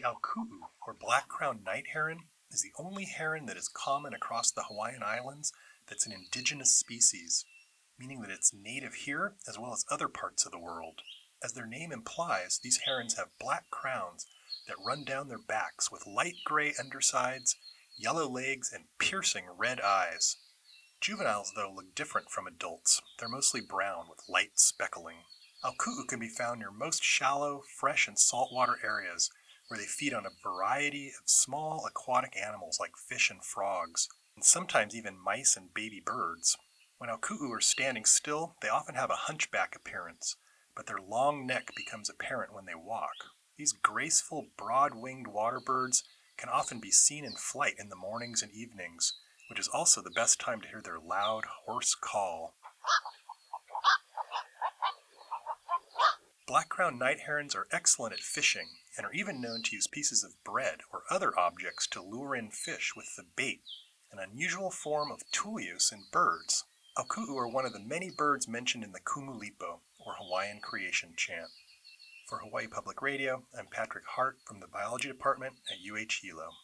The ʻAukuʻu, or black-crowned night heron, is the only heron that is common across the Hawaiian Islands that's an indigenous species, meaning that it's native here as well as other parts of the world. As their name implies, these herons have black crowns that run down their backs with light gray undersides, yellow legs, and piercing red eyes. Juveniles, though, look different from adults. They're mostly brown with light speckling. ʻAukuʻu can be found near most shallow, fresh, and saltwater areas, where they feed on a variety of small aquatic animals like fish and frogs, and sometimes even mice and baby birds. When ʻAukuʻu are standing still, they often have a hunchback appearance, but their long neck becomes apparent when they walk. These graceful, broad-winged water birds can often be seen in flight in the mornings and evenings, which is also the best time to hear their loud, hoarse call. Black-crowned night herons are excellent at fishing, and are even known to use pieces of bread or other objects to lure in fish with the bait, an unusual form of tool use in birds. ʻAukuʻu are one of the many birds mentioned in the Kumulipo, or Hawaiian creation chant. For Hawaii Public Radio, I'm Patrick Hart from the Biology Department at UH Hilo.